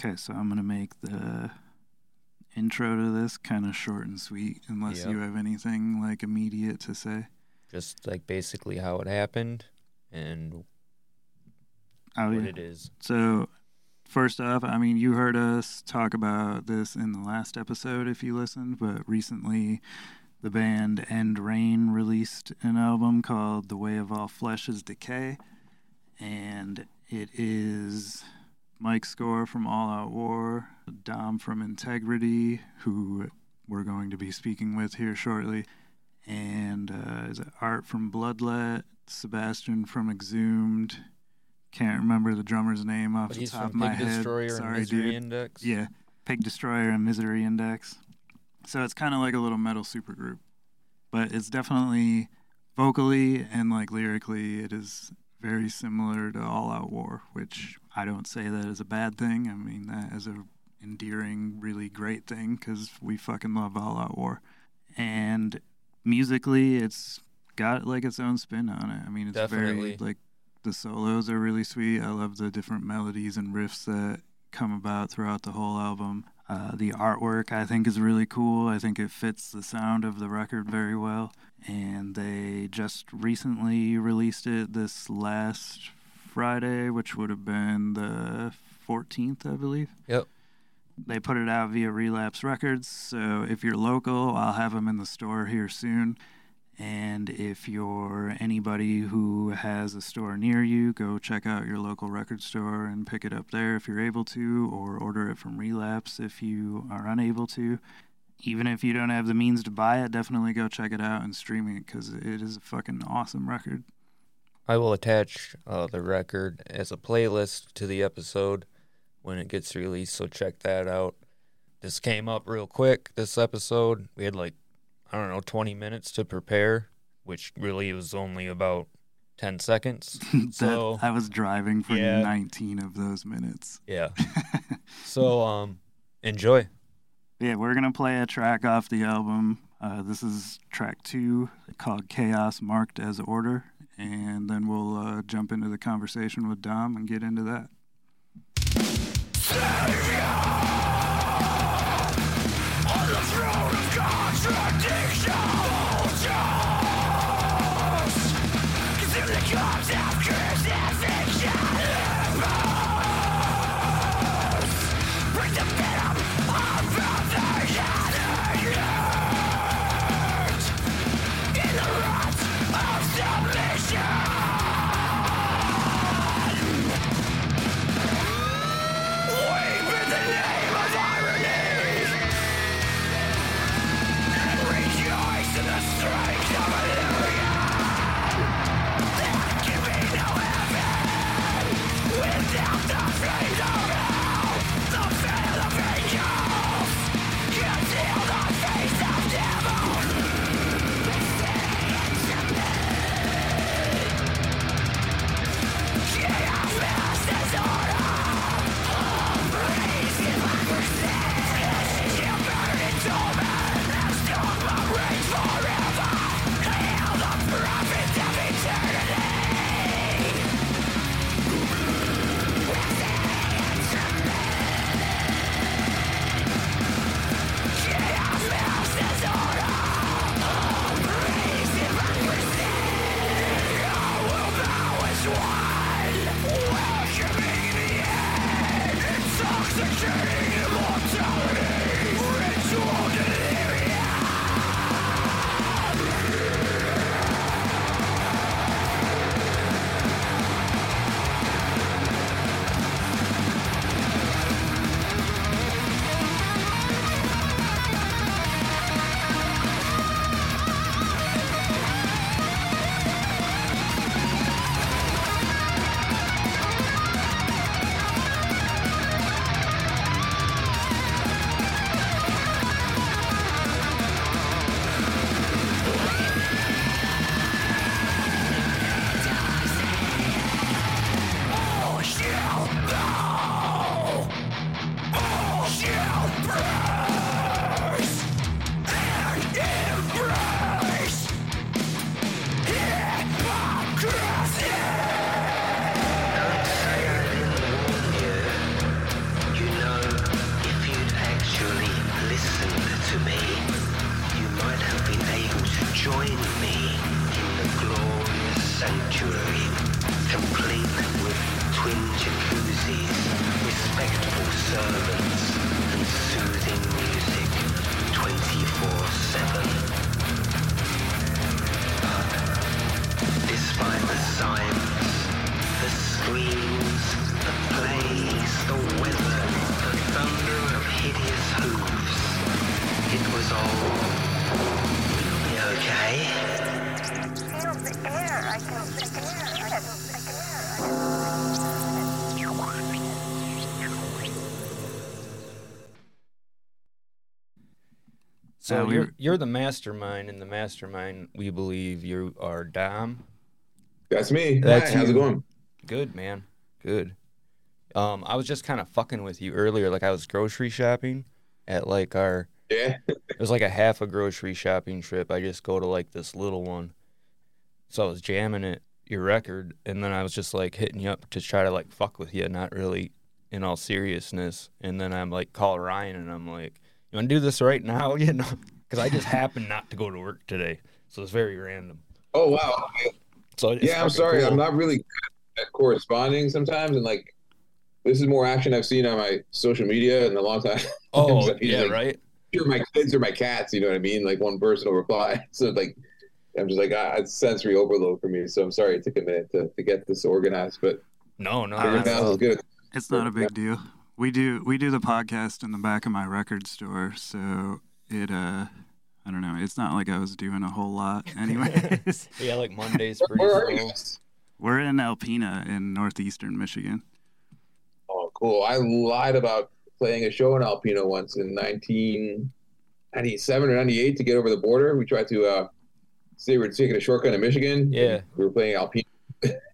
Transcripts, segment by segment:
Okay, so I'm going to make the intro to this kind of short and sweet, unless you have anything like immediate to say. Just like basically how it happened and what it is. So first off, I mean, you heard us talk about this in the last episode if you listened, but recently the band End Reign released an album called The Way of All Flesh is Decay, and it is Mike's score from All Out War, Dom from Integrity, who we're going to be speaking with here shortly, and is it Art from Bloodlet, Sebastian from Exhumed, can't remember the drummer's name off the top of my head. Pig Destroyer and Misery Index. Yeah, Pig Destroyer and Misery Index. So it's kind of like a little metal supergroup, but it's definitely vocally and like lyrically, it is very similar to All Out War, which I don't say that as a bad thing. I mean that as a endearing, really great thing because we fucking love All Out War. And musically, it's got like its own spin on it. I mean, it's definitely very like the solos are really sweet. I love the different melodies and riffs that come about throughout the whole album. The artwork I think is really cool. I think it fits the sound of the record very well. And they just recently released it this last Friday, which would have been the 14th, I believe. Yep. They put it out via Relapse Records. So if you're local, I'll have them in the store here soon. And if you're anybody who has a store near you, go check out your local record store and pick it up there if you're able to, or order it from Relapse if you are unable to. Even if you don't have the means to buy it, definitely go check it out and stream it because it is a fucking awesome record. I will attach the record as a playlist to the episode when it gets released, so check that out. This came up real quick, this episode. We had 20 minutes to prepare, which really was only about 10 seconds. So I was driving for 19 of those minutes. Yeah. So enjoy. Yeah, we're going to play a track off the album. This is track 2 called Chaos Marked as Order, and then we'll jump into the conversation with Dom and get into that. Savior! On the throne of contradiction! Give it! sermons and soothing music 24/7. But despite the sirens, the screams, the plays, the weather, the thunder of hideous hooves, it was all okay. So you're the mastermind, and the mastermind, we believe you are Dom. That's me. That's Hi, how's it going? Good, man. Good. I was just kind of fucking with you earlier. Like, I was grocery shopping at, like, our... Yeah. It was, like, a half a grocery shopping trip. I just go to, like, this little one. So I was jamming at your record, and then I was just, like, hitting you up to try to, like, fuck with you, not really in all seriousness. And then I'm, like, call Ryan, and I'm, like... You want to do this right now? You know, because I just happened not to go to work today, so it's very random. Oh wow! So yeah, I'm sorry, cool. I'm not really good at corresponding sometimes, and like this is more action I've seen on my social media in a long time. Oh yeah, like, right. Either my kids or my cats, you know what I mean? Like one person will reply, so like I'm just like it's sensory overload for me. So I'm sorry it took a minute to get this organized, but no, good. It's not a big deal. We do the podcast in the back of my record store, so it I don't know, it's not like I was doing a whole lot anyways. Yeah, like Mondays. Where are you? We're in Alpena in northeastern Michigan. Oh, cool. I lied about playing a show in Alpena once in 1997 or 98 to get over the border. We tried to say we're taking a shortcut in Michigan. Yeah. We were playing Alpena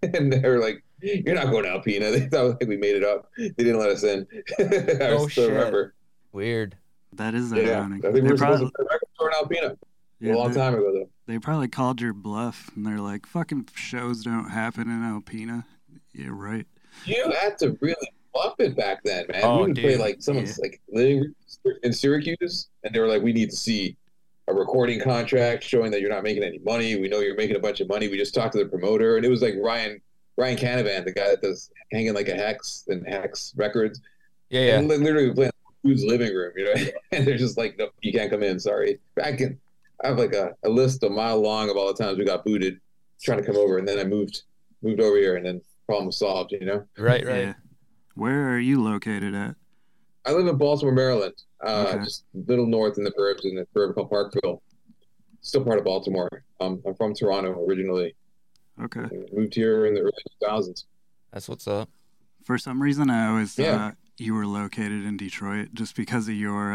and they were like, "You're not going to Alpena." They thought like we made it up. They didn't let us in. I still remember. Weird. That is ironic. Yeah, I think we were supposed to record store in Alpena a long time ago, though. They probably called your bluff, and they're like, "Fucking shows don't happen in Alpena." Yeah, right. You had to really bluff it back then, man. Oh, we would play like someone's like living in Syracuse, and they were like, "We need to see a recording contract showing that you're not making any money. We know you're making a bunch of money. We just talked to the promoter," and it was like Ryan Canavan, the guy that does Hanging Like a Hex and Hex Records. Yeah, yeah. And literally playing in the dude's living room, you know? And they're just like, "No, you can't come in, sorry." I have like a list a mile long of all the times we got booted trying to come over, and then I moved over here, and then problem was solved, you know? Right, right. Yeah. Where are you located at? I live in Baltimore, Maryland. Just a little north in the burbs, in the suburb called Parkville. Still part of Baltimore. I'm from Toronto originally. Okay. Moved here in the early 2000s. That's what's up. For some reason, I always thought you were located in Detroit just because of your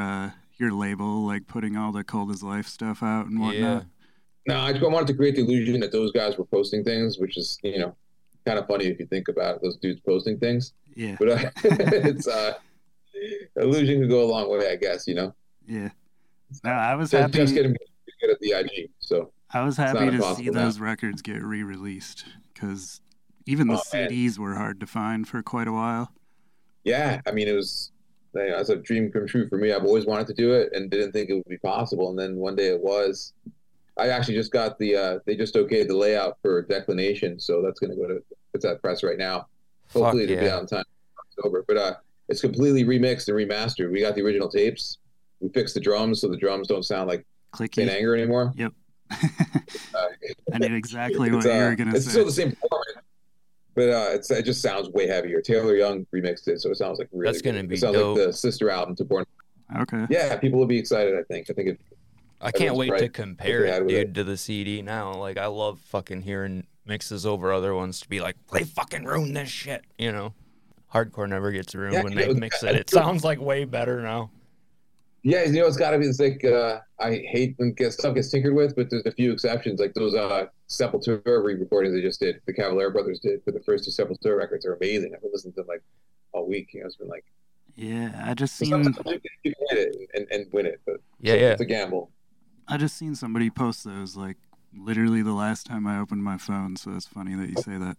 label, like putting all the Cold As Life stuff out and whatnot. No, I wanted to create the illusion that those guys were posting things, which is, you know, kind of funny if you think about it, those dudes posting things. Yeah. But it's illusion could go a long way, I guess, you know? Yeah. No, I was happy. Just getting good at the IG, so. I was happy to see those records get re-released because even the CDs were hard to find for quite a while. Yeah, I mean, it was, you know, it's a dream come true for me. I've always wanted to do it and didn't think it would be possible. And then one day it was. I actually just got they just okayed the layout for Declination, so that's going to go to it's at press right now. Hopefully it'll be out in time for October. But it's completely remixed and remastered. We got the original tapes. We fixed the drums so the drums don't sound like St. Anger anymore. Yep. I knew exactly what you were going to say. It's still the same format, but it just sounds way heavier. Taylor Young remixed it, so it sounds like really. That's going to be dope. It sounds like the sister album to Born. Okay. Yeah, people will be excited. I think. I can't wait to compare it, dude, to the CD now. Like, I love fucking hearing mixes over other ones to be like, they fucking ruined this shit. You know, hardcore never gets ruined when they mix it. It sounds like way better now. Yeah, you know, it's got to be this, like, I hate when stuff gets tinkered with, but there's a few exceptions. Like those Sepultura re-recordings they just did, the Cavalera brothers did for the first two Sepultura records are amazing. I've been listening to them, like, all week. You know, it's been like... Yeah, I just seen... You can hit it and win it, but it's a gamble. I just seen somebody post those, like, literally the last time I opened my phone, so it's funny that you say that.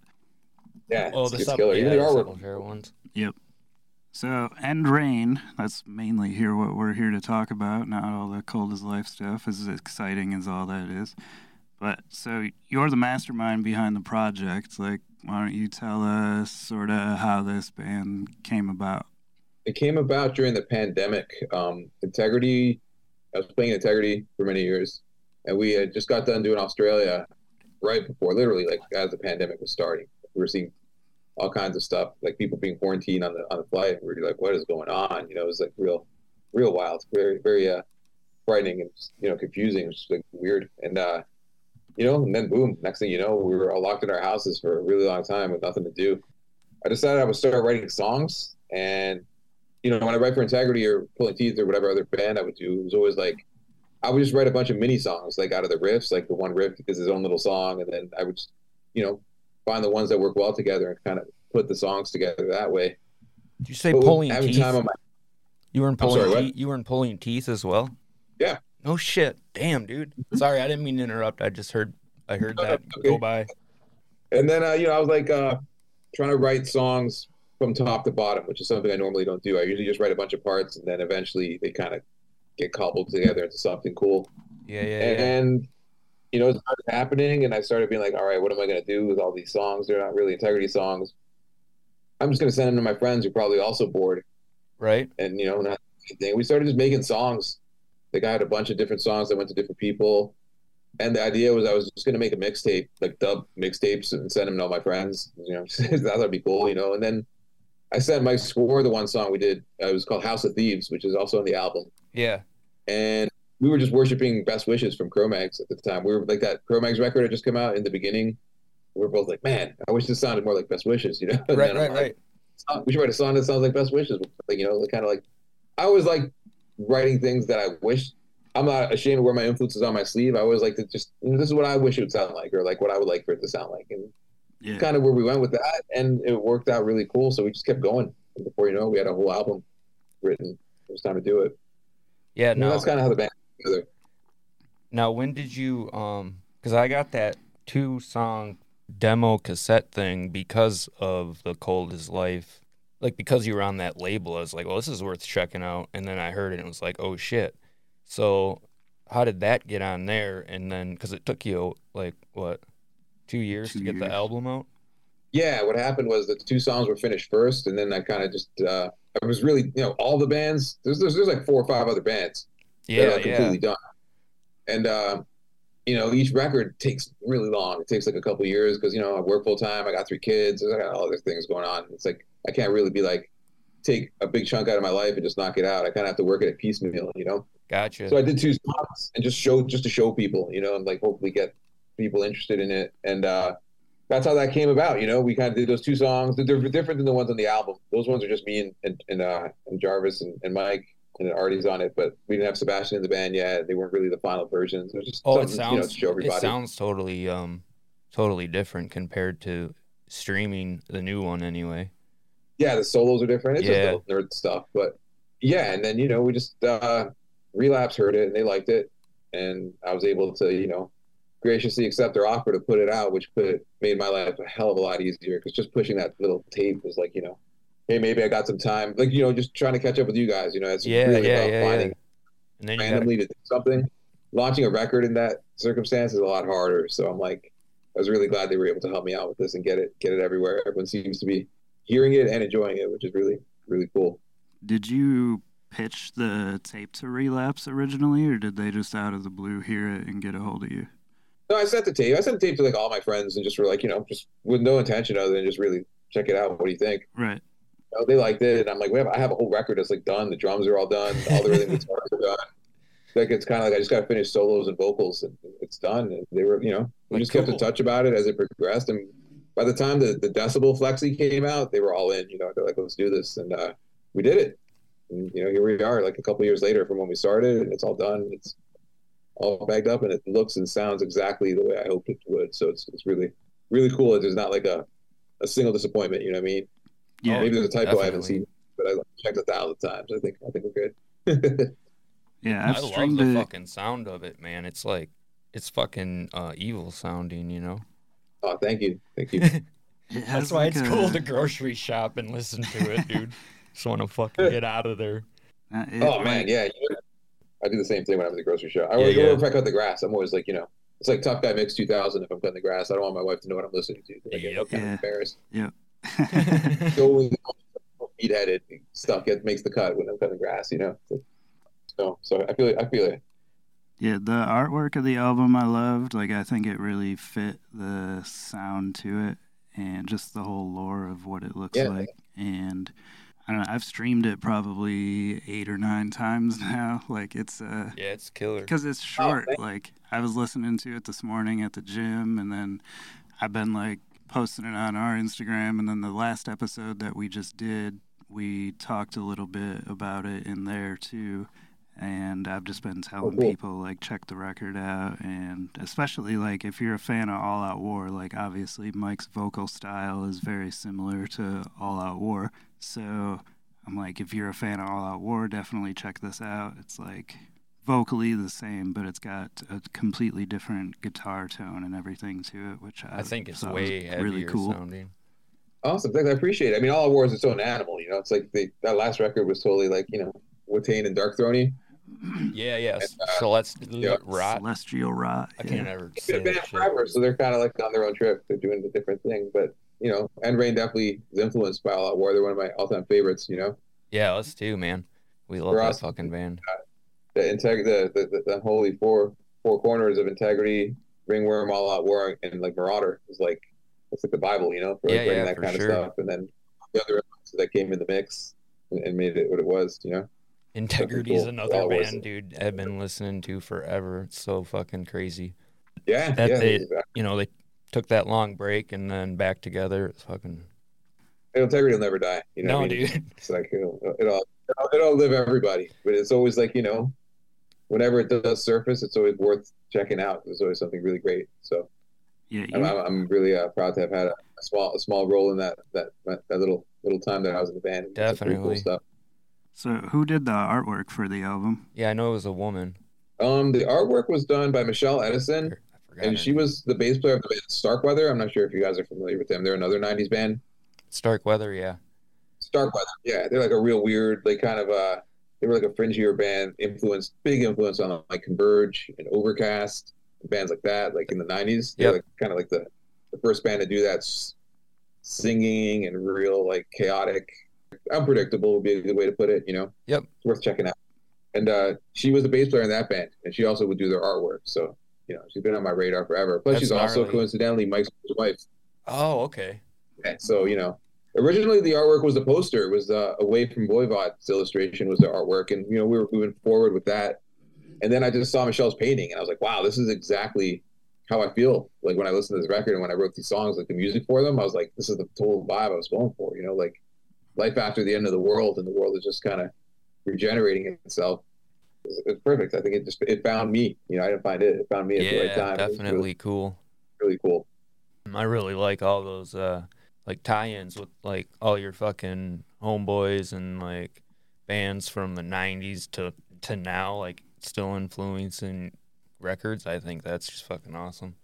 Yeah, oh, it's killer. Yeah, the Sepultura ones. Yep. So, End Reign, that's mainly here what we're here to talk about, not all the Cold As Life stuff, as exciting as all that is. But, so, you're the mastermind behind the project. Like, why don't you tell us sort of how this band came about? It came about during the pandemic. Integrity, I was playing Integrity for many years, and we had just got done doing Australia right before, literally, like as the pandemic was starting. We were seeing all kinds of stuff, like people being quarantined on the flight, and we were like, "What is going on?" You know, it was like real wild, very, very frightening and, you know, confusing, which is like weird. And you know, and then boom, next thing you know, we were all locked in our houses for a really long time with nothing to do. I decided I would start writing songs, and you know, when I write for Integrity or Pulling Teeth or whatever other band I would do, it was always like I would just write a bunch of mini songs, like out of the riffs, like the one riff is his own little song, and then I would, you know, find the ones that work well together and kind of put the songs together that way. Did you say Pulling Teeth? You were in Pulling Teeth as well? Yeah. Oh shit! Damn, dude. Sorry, I didn't mean to interrupt. I just heard that go by. And then you know, I was like trying to write songs from top to bottom, which is something I normally don't do. I usually just write a bunch of parts, and then eventually they kind of get cobbled together into something cool. And you know, it started happening, and I started being like, all right, what am I going to do with all these songs? They're not really Integrity songs. I'm just going to send them to my friends who are probably also bored. Right. And, you know, not anything. We started just making songs. Like, I had a bunch of different songs that went to different people. And the idea was I was just going to make a mixtape, like dub mixtapes, and send them to all my friends. You know, that would be cool, you know. And then I sent Mike Swore the one song we did. It was called House of Thieves, which is also on the album. Yeah. And we were just worshiping Best Wishes from Cro-Mags at the time. We were like, that Cro-Mags record had just come out in the beginning. We were both like, man, I wish this sounded more like Best Wishes, you know? And right. We should write a song that sounds like Best Wishes. Like, you know, kind of like, I always like writing things that I wish. I'm not ashamed of where my influence is on my sleeve. I always like to just, you know, this is what I wish it would sound like, or like what I would like for it to sound like. And yeah, kind of where we went with that. And it worked out really cool. So we just kept going. And before you know, we had a whole album written. It was time to do it. Yeah, no. And that's kind of how the band. Now, when did you because I got that 2-song demo cassette thing because of the Cold As Life, like because you were on that label, I was like, well, this is worth checking out. And then I heard it and it was like, oh shit. So how did that get on there? And then because it took you like what, 2 years to get the album out? Yeah, what happened was the 2 songs were finished first, and then I kind of just I was really, you know, all the bands, there's like 4 or 5 other bands. Yeah, that are completely done. And, you know, each record takes really long. It takes like a couple years because, you know, I work full time. I got 3 kids. I got all these things going on. It's like I can't really be like, take a big chunk out of my life and just knock it out. I kind of have to work at a piecemeal, you know? Gotcha. So I did 2 songs and just to show people, you know, and like hopefully get people interested in it. And that's how that came about. You know, we kind of did those 2 songs. They're different than the ones on the album. Those ones are just me and Jarvis and Mike. And Artie's on it, but we didn't have Sebastian in the band yet. They weren't really the final versions. It was just to show everybody. It sounds totally different compared to streaming the new one anyway. Yeah, the solos are different. It's just little nerd stuff, but yeah. And then, you know, we just Relapse heard it and they liked it, and I was able to, you know, graciously accept their offer to put it out, which made my life a hell of a lot easier, because just pushing that little tape was like, you know, hey, maybe I got some time. Like, you know, just trying to catch up with you guys. You know, it's really about finding and then randomly to do something. Launching a record in that circumstance is a lot harder. So I'm like, I was really glad they were able to help me out with this and get it everywhere. Everyone seems to be hearing it and enjoying it, which is really, really cool. Did you pitch the tape to Relapse originally, or did they just out of the blue hear it and get a hold of you? No, I sent the tape. I sent the tape to like all my friends and just were like, you know, just with no intention other than just really check it out. What do you think? Right. Oh, they liked it, and I'm like, I have a whole record that's like done. The drums are all done, all the rhythm guitars are done. Like, it's kind of like I just got to finish solos and vocals, and it's done. And they were, you know, we just kept in touch about it as it progressed. And by the time the Decibel Flexi came out, they were all in. You know, they're like, let's do this, and we did it. And you know, here we are, like a couple years later from when we started, and it's all done. It's all bagged up, and it looks and sounds exactly the way I hoped it would. So it's really, really cool. There's not like a single disappointment. You know what I mean? Yeah, maybe there's a typo definitely. I haven't seen, but I checked 1,000 times. I think we're good. Yeah, I love the fucking sound of it, man. It's like it's fucking evil sounding, you know. Oh, thank you. That's why it's cool to grocery shop and listen to it, dude. Just want to fucking get out of there. Yeah. I do the same thing when I'm in the grocery shop. If I cut the grass, I'm always like, you know, it's like Top Guy Mix 2000. If I'm cutting the grass, I don't want my wife to know what I'm listening to. I get kind of embarrassed. Yeah. So meat-headed stuff makes the cut when I'm cutting grass, you know. So I feel it. Yeah, the artwork of the album I loved. Like, I think it really fit the sound to it and just the whole lore of what it looks like. And I don't know, I've streamed it probably 8 or 9 times now. Like, it's it's killer because it's short. Oh, like, I was listening to it this morning at the gym, and then I've been like posting it on our Instagram. And then the last episode that we just did, we talked a little bit about it in there too. And I've just been telling people, like, check the record out. And especially, like, if you're a fan of All Out War, like, obviously Mike's vocal style is very similar to All Out War. So I'm like, if you're a fan of All Out War, definitely check this out. It's, like, vocally the same, but it's got a completely different guitar tone and everything to it, which I think it's way heavier really cool sounding. Awesome. Thanks. I appreciate it. I mean, All Out War is its own animal, you know. It's like that last record was totally, like, you know, Watane and Dark Throne-y. Yeah. Celestial Rot. I can't ever say that. They've been at forever, so they're kind of like on their own trip. They're doing a different thing, but you know, End Reign definitely is influenced by All Out War. They're one of my all-time favorites. You know. Yeah, us too, man. We love that fucking band. The unholy four corners of Integrity, Ringworm, All Out War, and like Marauder is like it's like the Bible, you know, for like, that for kind of stuff. And then the other influences that came in the mix and made it what it was, you know. Integrity is another band, dude, I've been listening to forever. It's so fucking crazy. Yeah. They took that long break and then back together. It's fucking... Integrity will never die. You know what I mean? Dude. It's like, it'll live everybody. But it's always like, you know, whenever it does surface, it's always worth checking out. There's always something really great. So yeah, I'm really proud to have had a small role in that little time that I was in the band. Definitely. Cool stuff. So who did the artwork for the album? Yeah, I know it was a woman. The artwork was done by Michelle Edison, and she was the bass player of the band Starkweather. I'm not sure if you guys are familiar with them. They're another 90s band. Starkweather, yeah. Starkweather, yeah. They're like a real weird, like kind of they were like a fringier band, big influence on like Converge and Overcast, bands like that, like in the 90s. They're like, kind of like the first band to do that singing and real like chaotic... Unpredictable would be a good way to put it, you know. Yep, it's worth checking out. And she was the bass player in that band, and she also would do their artwork. So you know, she's been on my radar forever. Plus, she's also coincidentally Mike's wife. Oh, okay. Yeah, so you know, originally the artwork was the poster. It was Away from Voivod's illustration was the artwork, and you know we were moving forward with that. And then I just saw Michelle's painting, and I was like, wow, this is exactly how I feel like when I listen to this record and when I wrote these songs, like the music for them. I was like, this is the total vibe I was going for, you know, like. Life after the end of the world, and the world is just kind of regenerating itself. It's perfect. I think it found me. You know, I didn't find it. It found me at the right time. Yeah, definitely cool. Really cool. I really like all those like tie-ins with like all your fucking homeboys and like bands from the '90s to now, like still influencing records. I think that's just fucking awesome.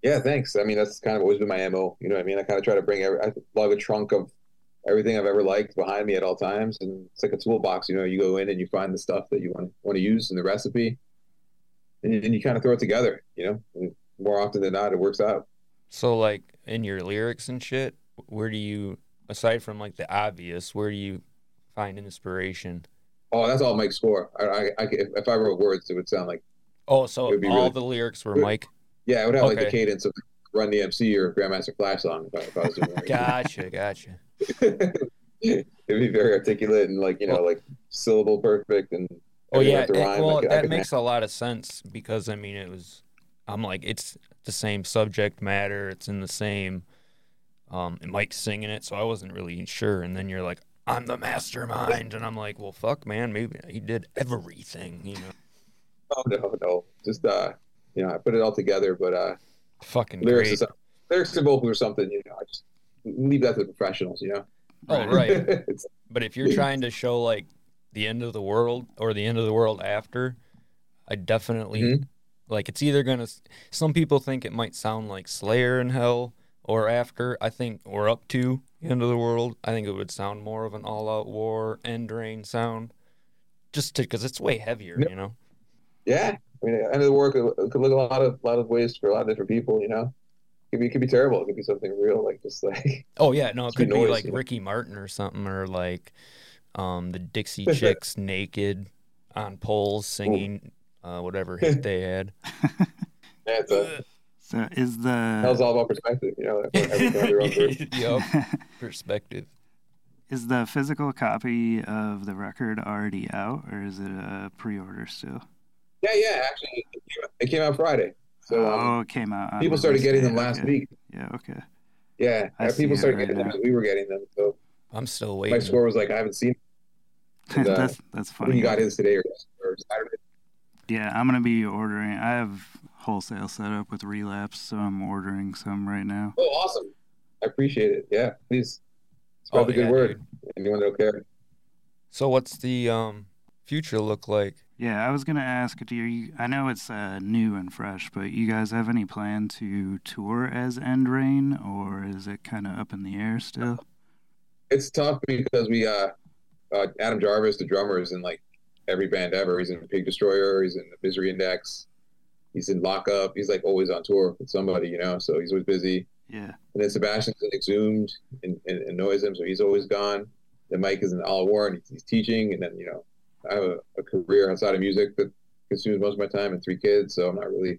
Yeah, thanks. I mean, that's kind of always been my MO. You know what I mean? I kind of try to bring I lug a trunk of everything I've ever liked behind me at all times, and it's like a toolbox. You know, you go in and you find the stuff that you want to use in the recipe, and you kind of throw it together. You know, and more often than not, it works out. So, like in your lyrics and shit, where do you, aside from like the obvious, where do you find inspiration? Oh, that's all Mike's score. I if I wrote words, it would sound like. Oh, so all really, the lyrics were Mike. Yeah, it would have like the cadence of Run DMC or Grandmaster Flash song if I was doing. Gotcha. It'd be very articulate and like, you know, like syllable perfect and rhyme. Well, that makes a lot of sense because I mean I'm like it's the same subject matter, it's in the same and Mike's singing it, so I wasn't really sure. And then you're like, I'm the mastermind, and I'm like, well fuck man, maybe he did everything, you know. Oh no. Just you know, I put it all together, but fucking lyrics to vocals or something, you know, I just leave that to the professionals, you know? Oh, right. But if you're trying to show, like, the end of the world or the end of the world after, I definitely, like, it's either going to... Some people think it might sound like Slayer in Hell or After, I think, or Up to the End of the World. I think it would sound more of an all-out war, End Reign sound, just because it's way heavier, you know? Yeah. I mean, End of the War could look a lot of ways for a lot of different people, you know? It could be terrible. It could be something real, like just like. Oh yeah, no, it could be like Ricky Martin or something, or like The Dixie Chicks naked on poles singing whatever hit they had. So is the that was all about perspective, you know? Perspective. Is the physical copy of the record already out, or is it a pre-order still? Yeah. Actually, it came out Friday. So it came out. People started getting them last week. Yeah. Okay. Yeah, people started getting them as we were getting them. So I'm still waiting. My score was like, I haven't seen it. And, that's funny. You got his today or Saturday. Yeah, I'm gonna be ordering. I have wholesale set up with Relapse, so I'm ordering some right now. Oh, awesome! I appreciate it. Yeah, please. Spread the good word. Dude. Anyone that'll care. So, what's the future look like? Yeah, I was gonna ask. I know it's new and fresh, but you guys have any plan to tour as End Reign, or is it kind of up in the air still? It's tough because we Adam Jarvis, the drummer, is in like every band ever. He's in Pig Destroyer. He's in the Misery Index. He's in Lockup. He's like always on tour with somebody, you know. So he's always busy. Yeah. And then Sebastian's in Exhumed and annoys him, so he's always gone. Then Mike is in All Out War and he's teaching. And then, you know, I have a career outside of music that consumes most of my time and three kids, so I'm not really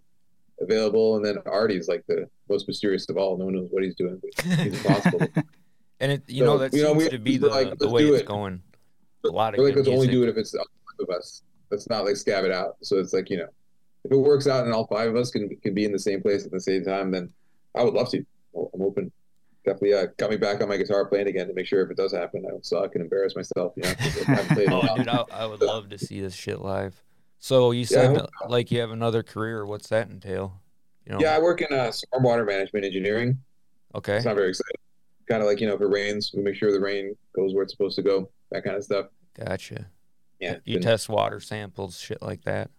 available. And then Artie's like the most mysterious of all. No one knows what he's doing, but he's impossible. And that seems to be the way it's going. A lot of good music. Let's only do it if it's all five of us. Let's not like scab it out. So it's like, you know, if it works out and all five of us can be in the same place at the same time, then I would love to. I'm open. Definitely got me back on my guitar playing again to make sure if it does happen, I don't suck and embarrass myself. You know, dude, I would love to see this shit live. So you said like you have another career. What's that entail? You know? Yeah, I work in stormwater management engineering. Okay, it's not very exciting. Kind of like, you know, if it rains, we make sure the rain goes where it's supposed to go. That kind of stuff. Gotcha. Yeah. You test water samples, shit like that.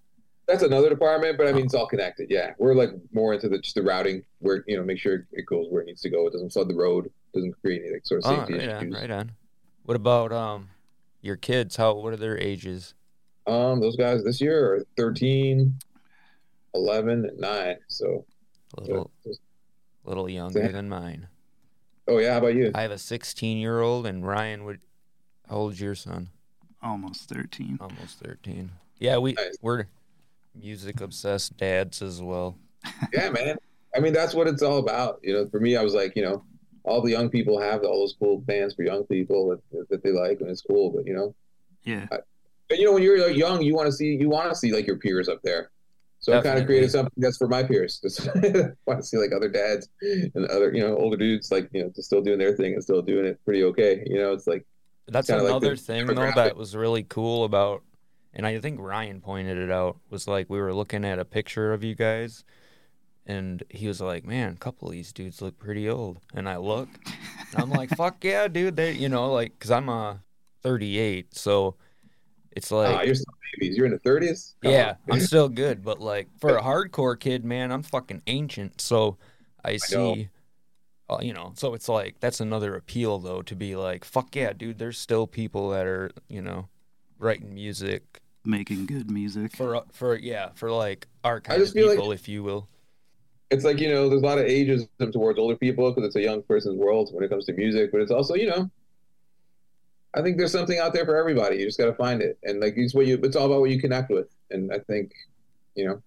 That's another department, but I mean, it's all connected. Yeah, we're like more into just the routing, where, you know, make sure it goes where it needs to go. It doesn't flood the road. It doesn't create any sort of safety issues. Right on. What about your kids? What are their ages? Those guys this year are 13, 11, and 9. So a little younger than mine. Oh, yeah. How about you? I have a 16-year-old, and Ryan, how old's your son? Almost 13. Yeah, we're music-obsessed dads as well. Yeah, man. I mean, that's what it's all about. You know, for me, I was like, you know, all the young people have all those cool bands for young people that they like, and it's cool, but, you know. Yeah. But, you know, when you're young, you want to see like, your peers up there. So I kind of created something that's for my peers. I want to see like other dads and other, you know, older dudes, like, you know, just still doing their thing and still doing it pretty okay. You know, it's like. That's another thing, though, that was really cool about, and I think Ryan pointed it out, was like we were looking at a picture of you guys, and he was like, man, a couple of these dudes look pretty old. And I look, and I'm like, fuck yeah, dude. They, you know, like, because I'm 38, so it's like. You're still babies. You're in the 30s? Come on. I'm still good, but like for a hardcore kid, man, I'm fucking ancient. So I see. You know, so it's like that's another appeal, though, to be like, fuck yeah, dude, there's still people that are, you know, writing music, making good music for like our kind of people, like, if you will. It's like, you know, there's a lot of ageism towards older people because it's a young person's world when it comes to music, but it's also, you know, I think there's something out there for everybody. You just got to find it, and like it's all about what you connect with, and I think, you know,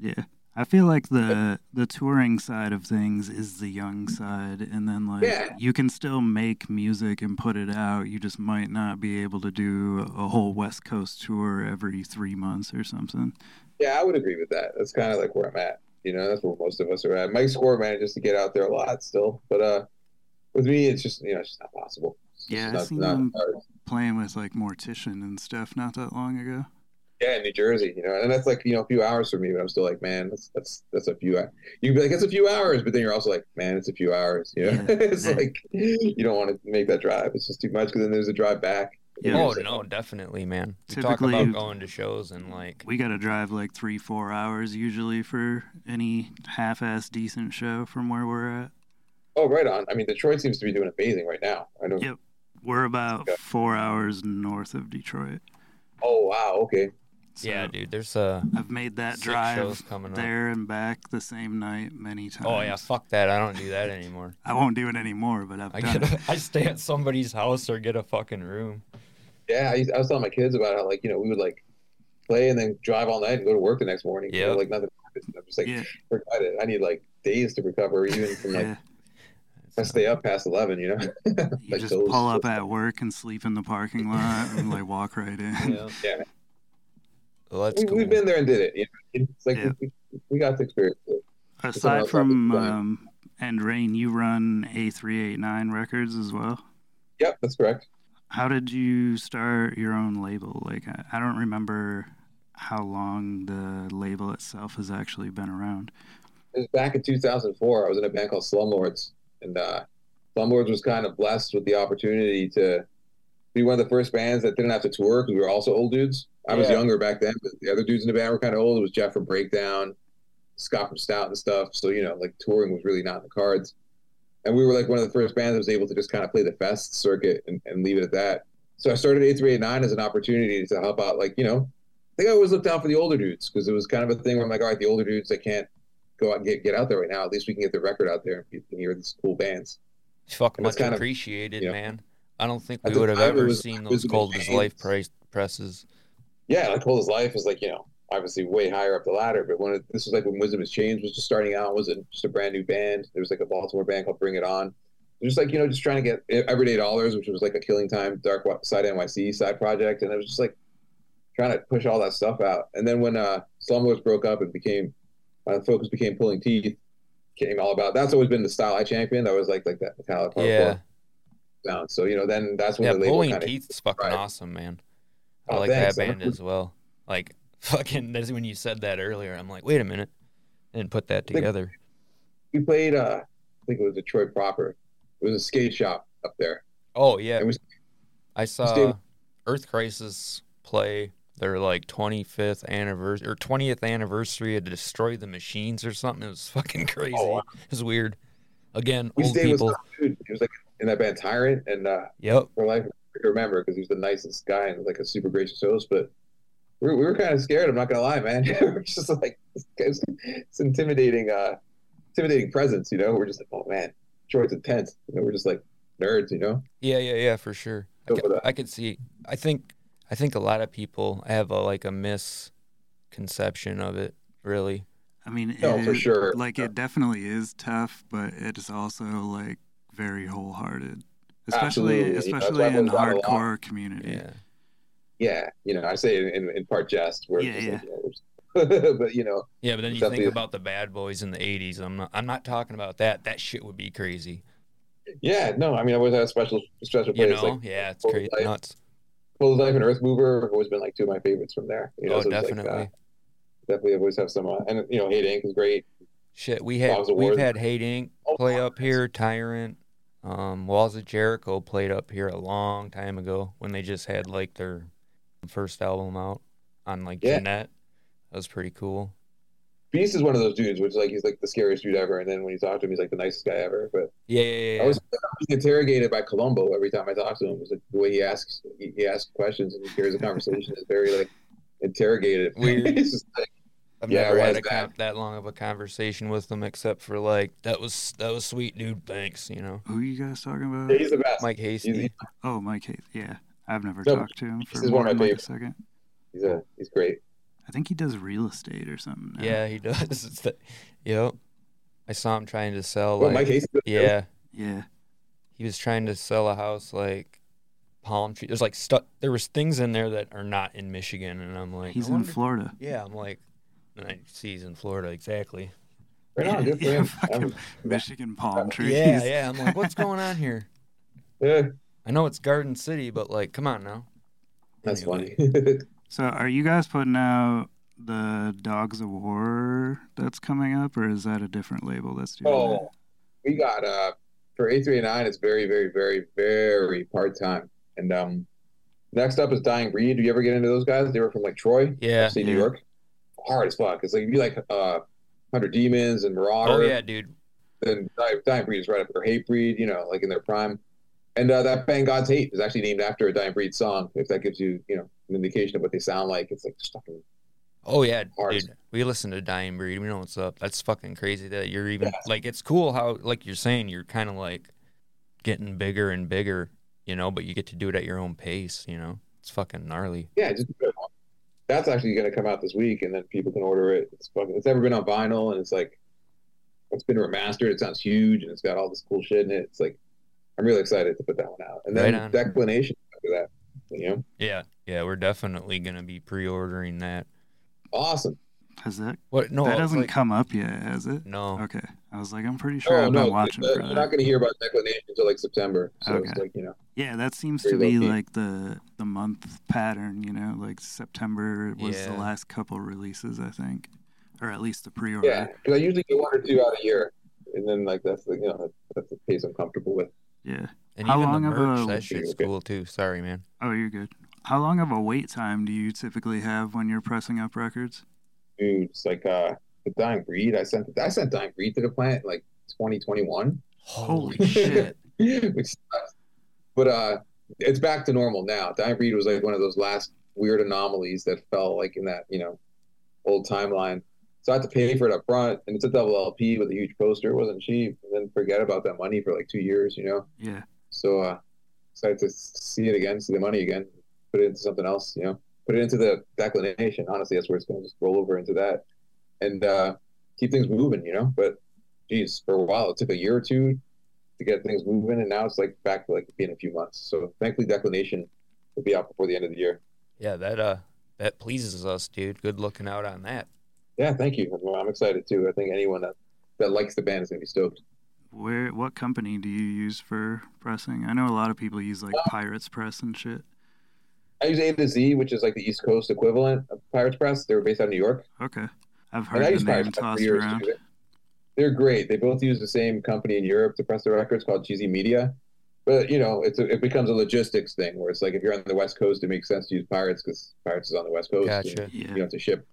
yeah. I feel like the touring side of things is the young side, and then like you can still make music and put it out. You just might not be able to do a whole West Coast tour every 3 months or something. Yeah, I would agree with that. That's kind of like where I'm at. You know, that's where most of us are at. Mike Score manages to get out there a lot still, but with me, it's just, you know, it's just not possible. I've seen him playing with like Mortician and stuff not that long ago. Yeah, in New Jersey, you know, and that's like, you know, a few hours for me, but I'm still like, man, that's a few. You can be like, it's a few hours, but then you're also like, man, it's a few hours. You know, it's like you don't want to make that drive. It's just too much because then there's a drive back. Yeah. Oh no, definitely, man. Typically, talk about going to shows and like we got to drive like 3-4 hours usually for any half-ass decent show from where we're at. Oh, right on. I mean, Detroit seems to be doing amazing right now. I know. Yep, we're about 4 hours north of Detroit. Oh wow, okay. So yeah, dude, there's I've made that drive there and back the same night many times. Oh, yeah, fuck that. I don't do that anymore. I won't do it anymore, but I stay at somebody's house or get a fucking room. Yeah, I was telling my kids about how, like, you know, we would like play and then drive all night and go to work the next morning. Yeah, you know, like nothing. I'm just like, forget it. I need like days to recover, even from like I stay up past 11. You know, you like just pull up at work and sleep in the parking lot and like walk right in. Yeah, yeah. Well, that's cool. We've been there and did it. You know? It's like we got to experience it. Aside from End Reign, you run A389 Records as well. Yep, that's correct. How did you start your own label? Like, I don't remember how long the label itself has actually been around. It was back in 2004. I was in a band called Slumlords, and Slumlords was kind of blessed with the opportunity to be one of the first bands that didn't have to tour because we were also old dudes. I was younger back then, but the other dudes in the band were kind of old. It was Jeff from Breakdown, Scott from Stout and stuff. So, you know, like touring was really not in the cards. And we were like one of the first bands that was able to just kind of play the fest circuit and leave it at that. So I started A389 as an opportunity to help out, like, you know, I think I always looked out for the older dudes because it was kind of a thing where I'm like, all right, the older dudes, they can't go out and get out there right now. At least we can get the record out there and people can hear these cool bands. It's fucking much appreciated, you know, man. I don't think we would have ever seen those Cold As Life presses. Yeah, like Cold As Life is like, you know, obviously way higher up the ladder, but this was like when Wisdom Has Changed was just starting out, wasn't just a brand new band. There was like a Baltimore band called Bring It On. Just like, you know, just trying to get Everyday Dollars, which was like a Killing Time, Dark Side NYC side project. And I was just like trying to push all that stuff out. And then when Slumlords broke up and became, my focus became Pulling Teeth, came all about. That's always been the style I championed. I was like that Metallica sound. So, you know, then that's when the label Pulling Teeth's fucking awesome, man. I like that band as well. Like, fucking, that's when you said that earlier. I'm like, wait a minute, and put that together. We played, I think it was Detroit proper. It was a skate shop up there. Oh yeah, I saw Earth Crisis play their like 25th anniversary or 20th anniversary of Destroy the Machines or something. It was fucking crazy. Oh, wow. It was weird. Again, we old people. With some dude. He was like in that band Tyrant, and for life I remember because he was the nicest guy and like a super gracious host, but. We were kind of scared. I'm not gonna lie, man. We're just like, it's intimidating presence, you know. We're just like, oh man, Detroit's intense. You know, we're just like nerds, you know. Yeah, for sure. So, I could see. I think a lot of people have a misconception of it. Really. I mean, for sure. Like it definitely is tough, but it is also like very wholehearted, especially in the hardcore community. Yeah. Yeah, you know, I say it in part jest. But you know. Yeah, but then you think about the Bad Boys in the 80s. I'm not talking about that. That shit would be crazy. Yeah, no, I mean, I always had a special place. You know, it's crazy, nuts. Cold As Life and Earth Mover have always been like two of my favorites from there. You know, definitely. Definitely, I always have some, and you know, Hate Inc. is great. Shit, we've had Hate Inc. play up here, Tyrant. Walls of Jericho played up here a long time ago when they just had like their first album out on like Jeanette. That was pretty cool. Beast is one of those dudes which like he's like the scariest dude ever, and then when you talk to him he's like the nicest guy ever. But I was interrogated by Columbo every time I talked to him. It was like the way he asks questions and he hears the conversation is very like interrogated. Weird. Just, like, I've never had that long of a conversation with him except for like that was sweet, dude, thanks, you know. Who are you guys talking about? Yeah, he's the best. Mike Hasty. Mike Hasty. Yeah, I've never talked to him for more than like a second. He's great. I think he does real estate or something now. Yeah, he does. I saw him trying to sell. Well, Mike Hasty. Yeah, yeah. He was trying to sell a house like palm tree. There's like stuff. There was things in there that are not in Michigan, and I'm like, he's in Florida. Yeah, I'm like, and I see he's in Florida exactly. Right on, good for him. Fucking Michigan palm trees. Yeah. I'm like, what's going on here? Yeah. I know it's Garden City, but, like, come on now. That's funny. So are you guys putting out the Dogs of War that's coming up, or is that a different label that's doing that? Oh, we got, for A389, it's very, very, very, very part-time. And next up is Dying Breed. Do you ever get into those guys? They were from, like, Troy, upstate New York. Hard as fuck. It's like, it'd be like 100 Demons and Marauder. Oh, yeah, dude. Then Dying Breed is right up there. Hate Breed, you know, like in their prime. And that band God's Hate is actually named after a Dying Breed song, if that gives you, you know, an indication of what they sound like. It's like just fucking. Oh yeah, dude. We listen to Dying Breed. We know what's up. That's fucking crazy that you're even like. It's cool how like you're saying you're kind of like getting bigger and bigger, you know. But you get to do it at your own pace, you know. It's fucking gnarly. Yeah, just put it on. That's actually going to come out this week, and then people can order it. It's fucking. It's never been on vinyl, and it's like it's been remastered. It sounds huge, and it's got all this cool shit in it. It's like I'm really excited to put that one out, and then right Declination after that. You know? Yeah, yeah, we're definitely going to be pre-ordering that. Awesome. Has that? What? No, that doesn't like, come up yet, has it? No. Okay. I was like, I'm pretty sure I'm not watching for that. We're not going to hear about Declination until like September. So okay. It's like, you know. Yeah, that seems to be like the month pattern, you know, like September was the last couple releases, I think, or at least the pre-order. Yeah, because I usually get one or two out a year, and then like that's the, you know, that's the pace I'm comfortable with. Yeah. And how even long the merch, of a... that shit's cool too. Sorry, man. Oh, you're good. How long of a wait time do you typically have when you're pressing up records? Dude, it's like the Dying Breed. I sent Dying Breed to the plant in like 2021. Holy shit. Which sucks. But it's back to normal now. Dying Breed was like one of those last weird anomalies that fell like in that, you know, old timeline. So I had to pay for it up front, and it's a double LP with a huge poster. It wasn't cheap. And then forget about that money for like 2 years, you know? Yeah. So excited to see it again, see the money again, put it into something else, you know? Put it into the Declination. Honestly, that's where it's going to just roll over into that and keep things moving, you know? But, geez, for a while, it took a year or two to get things moving, and now it's like back to like in a few months. So, thankfully, Declination will be out before the end of the year. Yeah, that pleases us, dude. Good looking out on that. Yeah, thank you. I'm excited, too. I think anyone that likes the band is going to be stoked. What company do you use for pressing? I know a lot of people use, like, Pirates Press and shit. I use A to Z, which is like the East Coast equivalent of Pirates Press. They were based out of New York. Okay. I've heard the name tossed around. They're great. They both use the same company in Europe to press the records called Cheesy Media. But, you know, it becomes a logistics thing where it's like if you're on the West Coast, it makes sense to use Pirates because Pirates is on the West Coast. Gotcha. And you have to ship.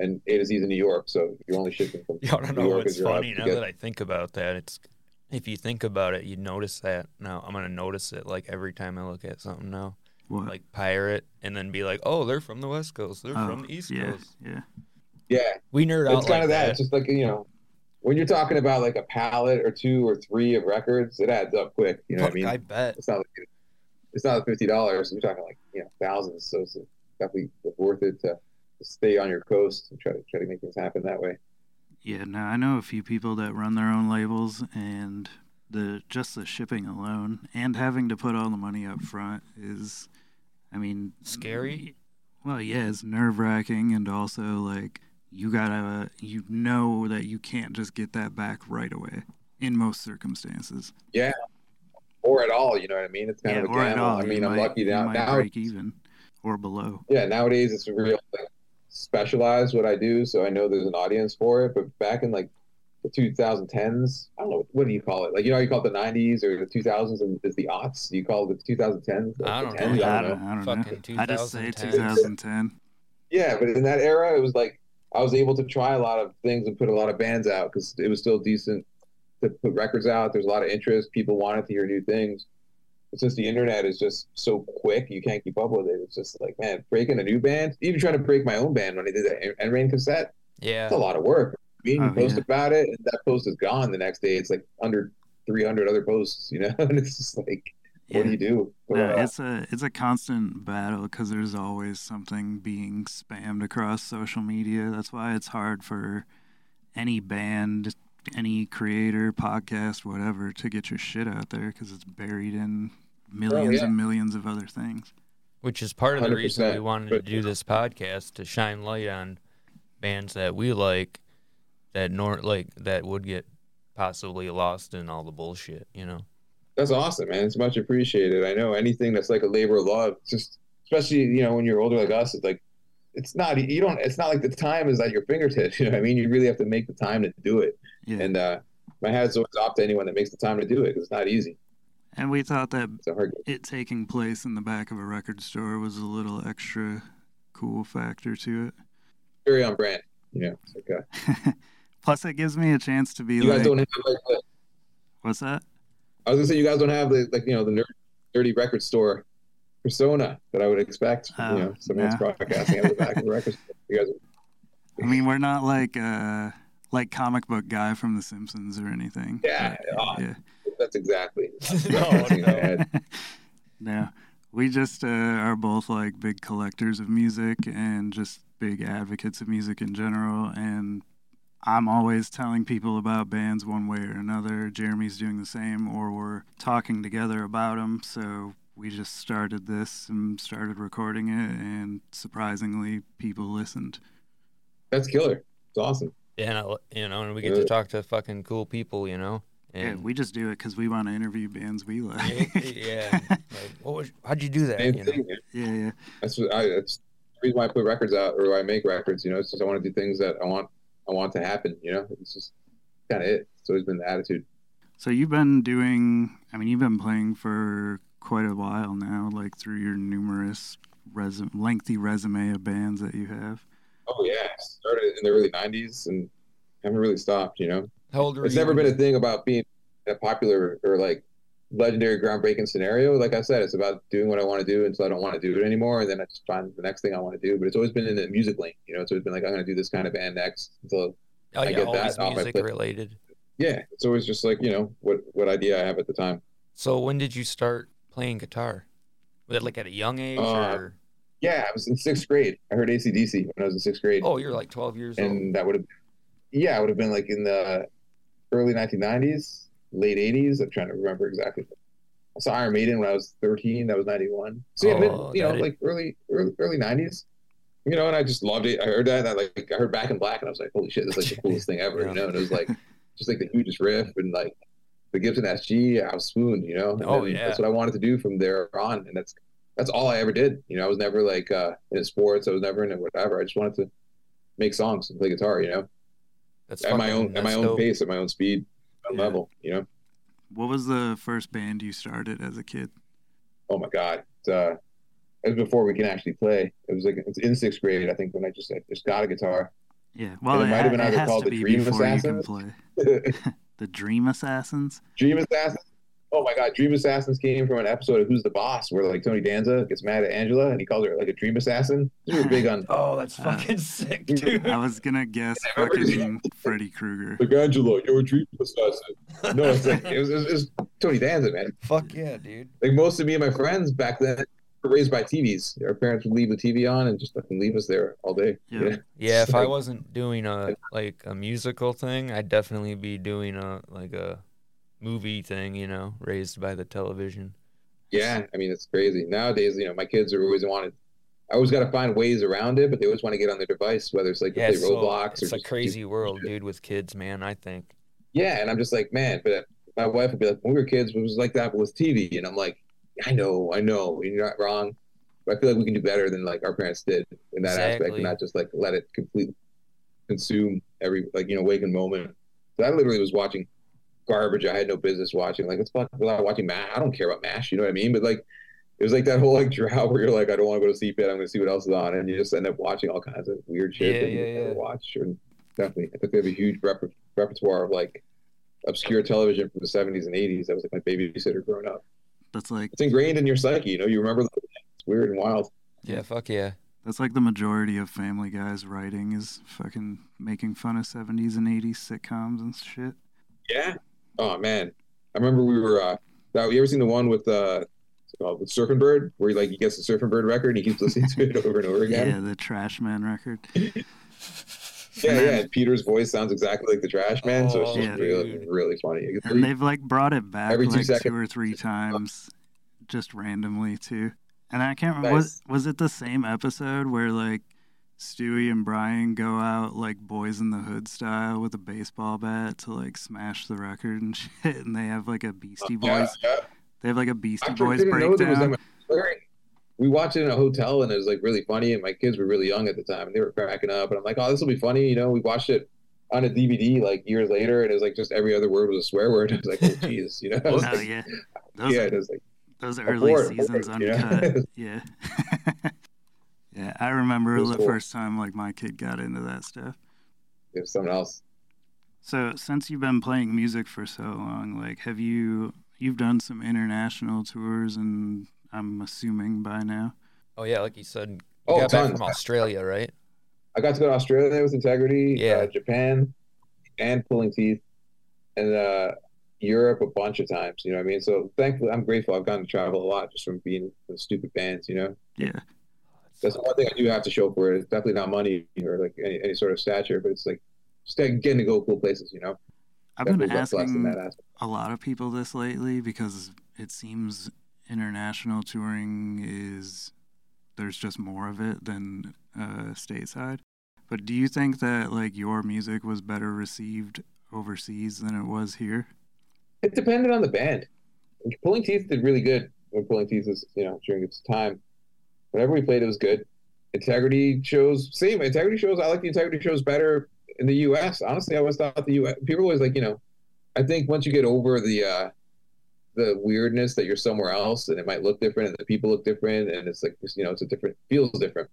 And A to Z is in New York, so you're only shipping from New York. I don't know what's funny now that I think about that. It's if you think about it, you notice that. Now I'm going to notice it like every time I look at something now. What? Like Pirate, and then be like, oh, they're from the West Coast. They're from the East Coast. Yeah. We nerd out. It's kind of that. It's just like, you know, when you're talking about like a pallet or two or three of records, it adds up quick. You know what I mean? I bet. It's not like $50. You're talking like, you know, thousands. So it's definitely worth it to stay on your coast and try to make things happen that way. Yeah. No, I know a few people that run their own labels, and the shipping alone and having to put all the money up front is, I mean, scary. Well, yeah, it's nerve-wracking, and also like you gotta, you know, that you can't just get that back right away in most circumstances. Yeah, or at all. You know what I mean? It's kind of a gamble. I mean, I'm lucky now. Break even or below. Yeah, nowadays it's real like, specialized what I do, so I know there's an audience for it. But back in like the 2010s, I don't know, what do you call it? Like, you know how you call it the 90s or the 2000s and is the aughts? Do you call it the 2010s? I don't know. I just say 2010. Yeah, but in that era, it was like I was able to try a lot of things and put a lot of bands out because it was still decent to put records out. There's a lot of interest. People wanted to hear new things. But since the internet is just so quick, you can't keep up with it. It's just like, man, breaking a new band, even trying to break my own band when I did that End Reign cassette, it's a lot of work. You post about it, and that post is gone the next day. It's like under 300 other posts, you know. And it's just like, what do you do? It's a constant battle because there's always something being spammed across social media. That's why it's hard for any band, any creator, podcast, whatever, to get your shit out there because it's buried in millions and millions of other things. Which is part of the reason we wanted to do this podcast, to shine light on bands that we like. That would get possibly lost in all the bullshit, you know. That's awesome, man. It's much appreciated. I know anything that's like a labor of love, just especially, you know, when you're older like us, it's like it's not like the time is at your fingertips, you know what I mean? You really have to make the time to do it. Yeah. And my hat's always off to anyone that makes the time to do it, because it's not easy. And we thought that it taking place in the back of a record store was a little extra cool factor to it. Very on brand, you know. Okay. Plus, it gives me a chance to be. You guys don't have like the... What's that? I was gonna say you guys don't have the the dirty record store persona that I would expect. You know, someone's broadcasting out the back of the record store. You guys are... I mean, we're not like comic book guy from The Simpsons or anything. Yeah, that's exactly. No. we just are both like big collectors of music and just big advocates of music in general. And I'm always telling people about bands one way or another. Jeremy's doing the same, or we're talking together about them. So we just started this and started recording it, and surprisingly, people listened. That's killer. It's awesome. Yeah, and we get to talk to fucking cool people, you know. And we just do it because we want to interview bands we like. Yeah. Like, how'd you do that? You know? Yeah. That's the reason why I put records out, or why I make records. You know, it's just I want to do things that I want to happen. You know, it's just kind of it. It's always been the attitude. So you've been doing. I mean, you've been playing for quite a while now, like through your numerous lengthy resume of bands that you have. Oh yeah, I started in the early '90s and haven't really stopped. You know, how old are you? It's never been a thing about being a popular or like legendary, groundbreaking scenario. Like I said, it's about doing what I want to do until I don't want to do it anymore, and then I just find the next thing I want to do. But it's always been in the music lane. You know, it's always been like I'm going to do this kind of band next until I get that off my plate. Related. Yeah, it's always just like, you know, what idea I have at the time. So when did you start playing guitar? Was it like at a young age? Or? Yeah, I was in 6th grade. I heard AC/DC when I was in 6th grade. Oh, you're like 12 years old. And that would have, I would have been like in the early 1990s, late 80s. I'm trying to remember exactly. I saw Iron Maiden when I was 13. That was 91. So yeah, like early 90s. You know, and I just loved it. I heard that, and I heard Back in Black, and I was like, holy shit, that's like the coolest thing ever. Yeah. You know, and it was like just like the hugest riff and like. The Gibson SG, I was swooned, you know? That's what I wanted to do from there on. And that's all I ever did. You know, I was never like in sports. I was never into whatever. I just wanted to make songs and play guitar, you know? That's at my own pace, at my own speed, level, you know? What was the first band you started as a kid? Oh, my God. It was before we can actually play. It was like in 6th grade, I think, when I just got a guitar. Yeah, well, it might have been either called the Dream Assassins. The Dream Assassins? Dream Assassins? Oh, my God. Dream Assassins came from an episode of Who's the Boss where, like, Tony Danza gets mad at Angela and he calls her, like, a dream assassin. We were big on... Oh, that's fucking sick, dude. I was going to guess fucking Freddy Krueger. Like, Angela, you're a dream assassin. No, it's like, it was Tony Danza, man. Fuck yeah, dude. Like, most of me and my friends back then were raised by TVs. Our parents would leave the TV on and just fucking leave us there all day. Yeah, yeah, if I wasn't doing a musical thing, I'd definitely be doing a movie thing, you know, raised by the television. Yeah, I mean, it's crazy. Nowadays, you know, my kids are always I always got to find ways around it, but they always want to get on their device, whether it's like to play Roblox. It's a crazy world, dude, with kids, man, I think. Yeah, and I'm just like, man, but my wife would be like, when we were kids, it was like that with TV, and I'm like, I know, you're not wrong. But I feel like we can do better than like our parents did in that aspect, and not just like let it completely consume every waking moment. So I literally was watching garbage I had no business watching. Like it's fucking watching MASH. I don't care about MASH, you know what I mean? But like it was like that whole like drought where you're like, I don't want to go to sleep yet. I'm going to see what else is on, and you just end up watching all kinds of weird shit that you never watch. And definitely, I think they have a huge repertoire of like obscure television from the 70s and 80s. That was like my babysitter growing up. That's like it's ingrained in your psyche, you know. You remember it's weird and wild. Yeah, fuck yeah. That's like the majority of Family Guy's writing is fucking making fun of 70s and 80s sitcoms and shit. Yeah. Oh man, I remember we were. You ever seen the one with Surfing Bird, where he gets the Surfing Bird record and he keeps listening to it over and over again? Yeah, the Trash Man record. Yeah. Peter's voice sounds exactly like the Trash Man, so it's just really, really funny. And they've brought it back every 2 seconds, 2 or 3 times, just randomly too. And I can't remember. Was it the same episode where like Stewie and Brian go out like Boys in the Hood style with a baseball bat to like smash the record and shit? And they have like a Beastie Boys. Yeah. They have like a Beastie Boys breakdown. We watched it in a hotel, and it was like really funny. And my kids were really young at the time, and they were cracking up. And I'm like, "Oh, this will be funny," you know. We watched it on a DVD like years later, and it was like just every other word was a swear word. I was like, "Oh, Jesus," you know. Oh yeah, it was like those early seasons uncut. Yeah, yeah. I remember the first time like my kid got into that stuff. It was something else. So since you've been playing music for so long, like, have you've done some international tours and? I'm assuming by now. Oh yeah, like you said, you got back from Australia, right? I got to go to Australia with Integrity, Japan, and Pulling Teeth, and Europe a bunch of times, you know what I mean? So thankfully, I'm grateful I've gotten to travel a lot just from being with stupid bands, you know? Yeah. That's the one thing I do have to show for it. It's definitely not money or like any sort of stature, but it's like just getting to go cool places, you know? I've been asking a lot of people this lately because it seems international touring is, there's just more of it than stateside. But do you think that like your music was better received overseas than it was here? It depended on the band. Pulling Teeth did really good when Pulling Teeth was, you know, during its time. Whenever we played, it was good. Integrity shows, same. Integrity shows, I like the Integrity shows better in the U.S. Honestly, I always thought the U.S. People always like, you know, I think once you get over the weirdness that you're somewhere else and it might look different and the people look different and it's like, you know, it's a different, feels different.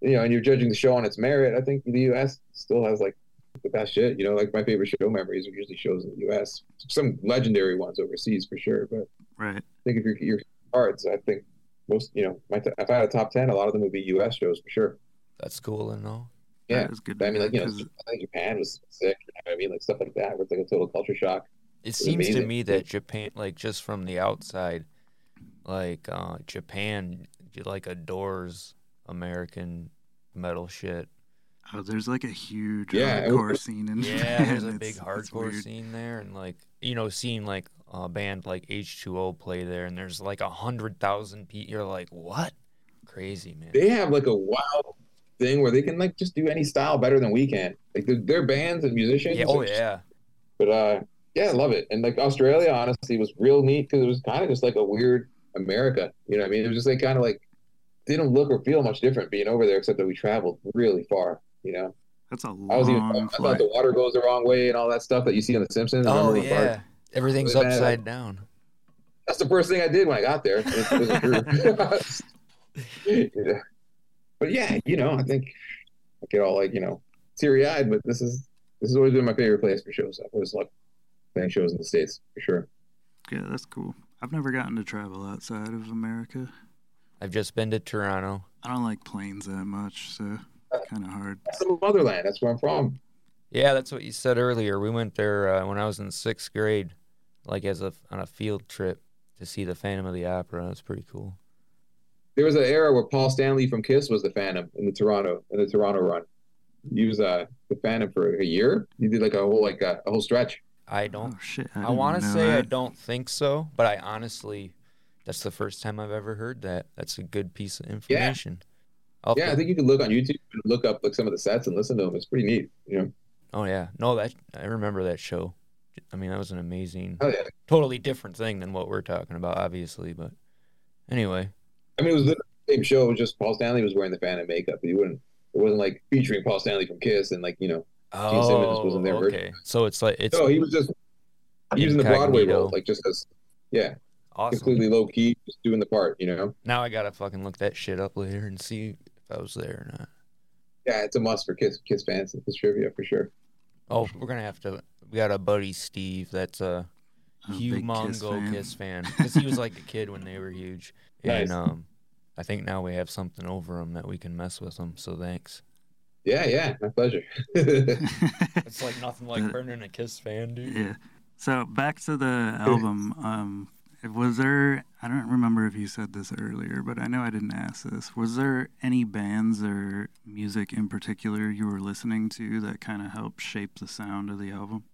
You know, and you're judging the show on its merit. I think the U.S. still has like the best shit, you know, like my favorite show memories are usually shows in the U.S. Some legendary ones overseas for sure, but right. I think if your cards, I think most, you know, if I had a top 10, a lot of them would be U.S. shows for sure. That's cool and all. Yeah, that is good. I mean, like, you know, I think Japan was sick. You know what I mean, like stuff like that, where it's like a total culture shock. It seems to me that Japan, like, just from the outside, like Japan, like adores American metal shit. Oh, there's like a huge hardcore scene in Japan. Yeah, there's a big hardcore scene there, and like, you know, seeing like a band like H2O play there, and there's like 100,000 people. You're like, what? Crazy, man. They have like a wild thing where they can like just do any style better than we can. Like they're bands and musicians. Yeah, oh yeah. But yeah, I love it. And like Australia, honestly, was real neat because it was kind of just like a weird America. You know what I mean? It was just like kind of like didn't look or feel much different being over there, except that we traveled really far. You know, that's a long I thought the water goes the wrong way and all that stuff that you see on The Simpsons. Oh, yeah. Everything's upside down. That's the first thing I did when I got there. Yeah. But yeah, you know, I think I get all like, you know, teary eyed, but this has always been my favorite place for shows. I've always loved playing shows in the States for sure. Yeah, that's cool. I've never gotten to travel outside of America. I've just been to Toronto. I don't like planes that much, so. Kind of hard. That's the motherland. That's where I'm from. Yeah, that's what you said earlier. We went there when I was in 6th grade, like on a field trip to see the Phantom of the Opera. It was pretty cool. There was an era where Paul Stanley from Kiss was the Phantom in the Toronto run. He was the Phantom for a year. He did like a whole stretch. I want to say that. I don't think so, but I honestly, that's the first time I've ever heard that. That's a good piece of information. Yeah. Okay. Yeah, I think you can look on YouTube and look up like some of the sets and listen to them. It's pretty neat, you know. Oh yeah, no, that I remember that show. I mean, that was an amazing, totally different thing than what we're talking about, obviously. But anyway, I mean, it was the same show. It was just Paul Stanley was wearing the Phantom makeup. It wasn't like featuring Paul Stanley from Kiss and like, you know, Gene Simmons wasn't there. Okay, so it's like it's no, he was just using the Broadway role, like just as awesome. Completely low key, just doing the part, you know. Now I gotta fucking look that shit up later and see. I was there or not. Yeah, it's a must for Kiss fans and Kiss trivia for sure. Oh, we're gonna have to. We got a buddy Steve that's a humongo Kiss fan because he was like a kid when they were huge. Nice. And I think now we have something over him that we can mess with him. So thanks. Yeah, my pleasure. It's like nothing like burning a Kiss fan, dude. Yeah. So back to the album. Was there, I don't remember if you said this earlier, but I know I didn't ask this. Was there any bands or music in particular you were listening to that kind of helped shape the sound of the album?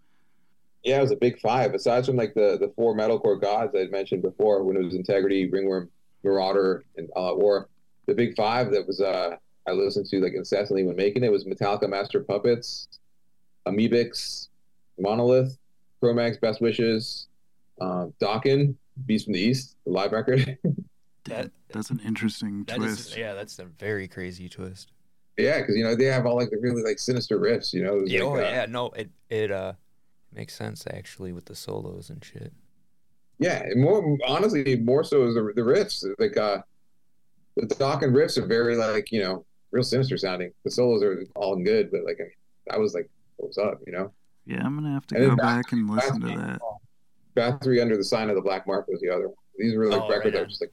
Yeah, it was a big five. Aside from like the four metalcore gods I had mentioned before, when it was Integrity, Ringworm, Marauder, and All Out War, the big five that was I listened to like incessantly when making it was Metallica, Master of Puppets, Amoebix, Monolith, Cro-Mags, Best Wishes, Dokken, Beast from the East, the live record. That's an interesting twist. That's a very crazy twist. Yeah, because, you know, they have all like the really like sinister riffs, you know. It makes sense actually with the solos and shit. Yeah, more honestly, more so is the riffs. Like the Dokken riffs are very like, you know, real sinister sounding. The solos are all good, but like I was like, what's up, you know? Yeah, I'm gonna have to go back and listen to that. Bathory Under the Sign of the Black Mark was the other one. These were like records I just like,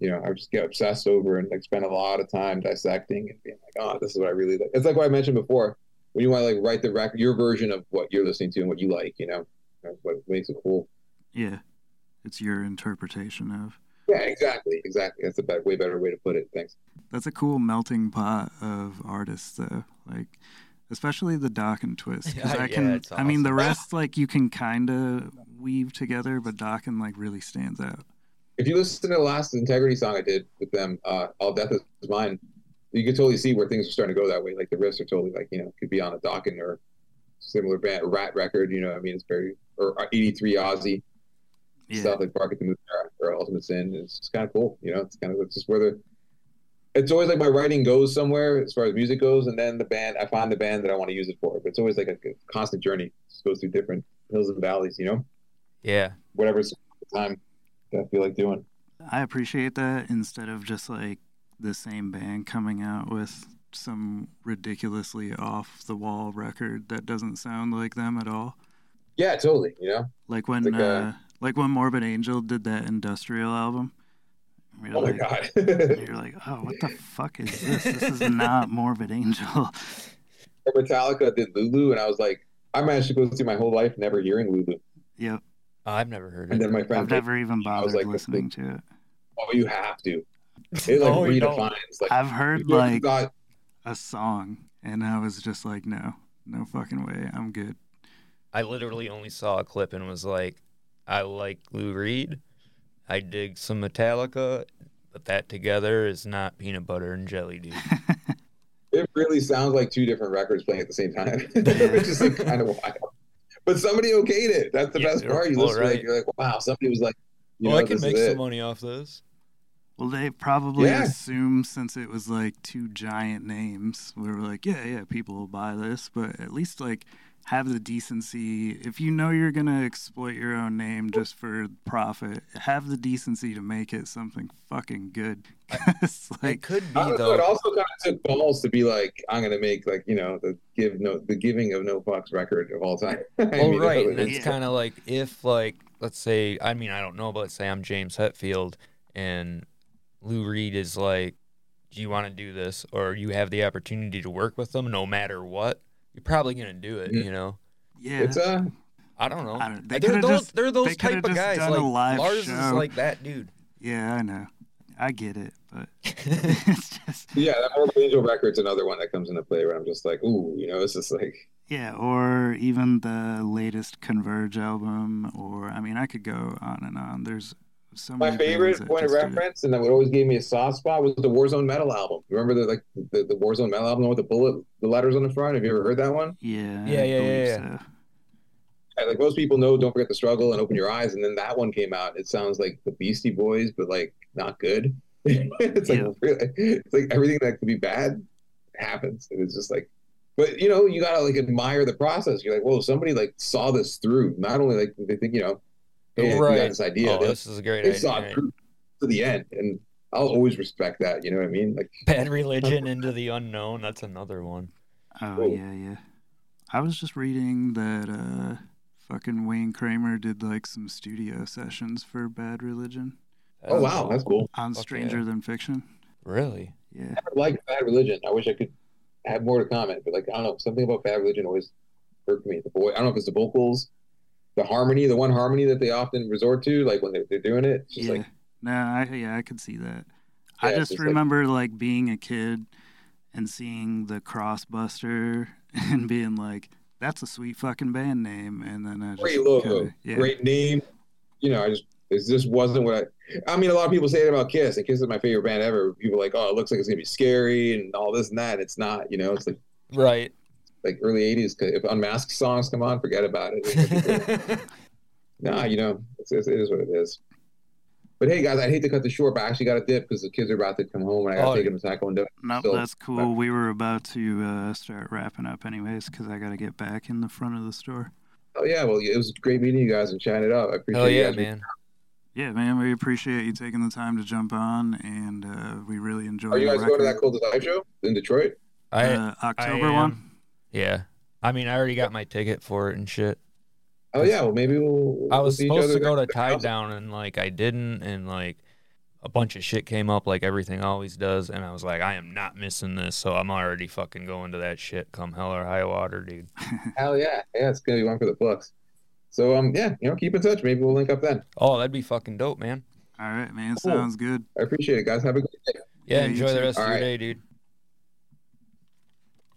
you know, I just get obsessed over and like spend a lot of time dissecting and being like, oh, this is what I really like. It's like what I mentioned before, when you want to like write the record, your version of what you're listening to and what you like, you know, what makes it cool. Yeah, it's your interpretation of. Yeah, exactly. That's a way better way to put it. Thanks. That's a cool melting pot of artists, though. Like, especially the Dokken twist. Awesome. I mean, the rest, like, you can kind of weave together, but Dokken, like, really stands out. If you listen to the last Integrity song I did with them, All Death Is Mine, you can totally see where things are starting to go that way. Like, the riffs are totally, like, you know, could be on a Dokken or similar band, Rat record, you know what I mean? It's very, or 83 Aussie. Yeah. Stuff like Bark at the Moon or Ultimate Sin. It's just kind of cool, you know. It's just where it's always like my writing goes somewhere as far as music goes, and then the band, I find the band that I want to use it for. But it's always like a constant journey. It just goes through different hills and valleys, you know. Yeah. Whatever's the time that I feel like doing. I appreciate that instead of just like the same band coming out with some ridiculously off the wall record that doesn't sound like them at all. Yeah, totally. You know, like when. Like when Morbid Angel did that industrial album. Oh, like, my God. You're like, oh, what the fuck is this? This is not Morbid Angel. Metallica did Lulu, and I was like, I managed to go through my whole life never hearing Lulu. Yep. I've never heard it. And then my friend, I've never even bothered listening to it. Oh, you have to. It like redefines. Like, I've heard like a song, and I was just like, no fucking way. I'm good. I literally only saw a clip and was like, I like Lou Reed. I dig some Metallica, but that together is not peanut butter and jelly, dude. It really sounds like two different records playing at the same time, which is like kind of wild. But somebody okayed it. That's the best part. You listen, right. You're like, wow, somebody was like, I can make some money off this. Well, they probably assumed since it was like two giant names, we were like, yeah, people will buy this, but at least like. Have the decency, if you know you're going to exploit your own name just for profit, have the decency to make it something fucking good. It could be, though. It also kind of took balls to be like, I'm going to make, like, you know, the giving of no fucks record of all time. Right. And it's kind of like if, like, let's say, I mean, I don't know, but let's say I'm James Hetfield and Lou Reed is like, do you want to do this? Or you have the opportunity to work with them no matter what. You're probably gonna do it, you know. Yeah, it's I don't know. They're those type of guys. Like Lars is like that dude. Yeah, I know. I get it, but it's just that Morbid Angel record's another one that comes into play where I'm just like, ooh, you know, it's just like or even the latest Converge album, or I mean, I could go on and on. There's so many. My favorite point of reference, and that would always give me a soft spot, was the Warzone Metal album. Remember the Warzone Metal album with the bullet, the letters on the front? Have you ever heard that one? Yeah. So. Like most people know, Don't Forget the Struggle and Open Your Eyes, and then that one came out. It sounds like the Beastie Boys, but like not good. It's like everything that could be bad happens. It's just like, but you know, you gotta like admire the process. You're like, whoa, somebody like saw this through. Not only like they think, you know. Right. This idea. Oh, this is a great idea. They saw it through to the end, and I'll always respect that. You know what I mean? Like Bad Religion Into the Unknown. That's another one. Oh yeah. I was just reading that fucking Wayne Kramer did like some studio sessions for Bad Religion. Oh wow, that's cool. On Stranger Than Fiction. Really? Yeah. I like Bad Religion. I wish I could have more to comment, but like I don't know, something about Bad Religion always hurt me. The boy, I don't know if it's the vocals. The harmony, the one harmony that they often resort to, like when they're doing it, it's just like I could see that. I just remember like being a kid and seeing the Crossbuster and being like, "That's a sweet fucking band name." And then I just great logo, great name. You know, it wasn't what I mean, a lot of people say it about Kiss, and Kiss is my favorite band ever. People are like, "Oh, it looks like it's gonna be scary and all this and that." It's not, you know. It's like right. Like early 80s, if Unmasked songs come on, forget about it. Nah, you know, it is what it is. But hey, guys, I hate to cut this short, but I actually got a dip because the kids are about to come home and I got to take them to Taekwondo. No, that's cool. But we were about to start wrapping up anyways because I got to get back in the front of the store. Oh, yeah. Well, it was great meeting you guys and chatting it up. I appreciate you guys. Man. Yeah, man, we appreciate you taking the time to jump on, and we really enjoyed it. Are you guys going to that Cold As Life show in Detroit? October 1? Yeah, I mean, I already got my ticket for it and shit. Oh yeah, well maybe we'll. I was supposed to go to Tide Down and like I didn't, and like a bunch of shit came up, like everything always does, and I was like, I am not missing this, so I'm already fucking going to that shit, come hell or high water, dude. Hell yeah, it's gonna be one for the books. So, yeah, you know, keep in touch. Maybe we'll link up then. Oh, that'd be fucking dope, man. All right, man. Cool. Sounds good. I appreciate it, guys. Have a good day. Yeah, enjoy the rest of your day, dude.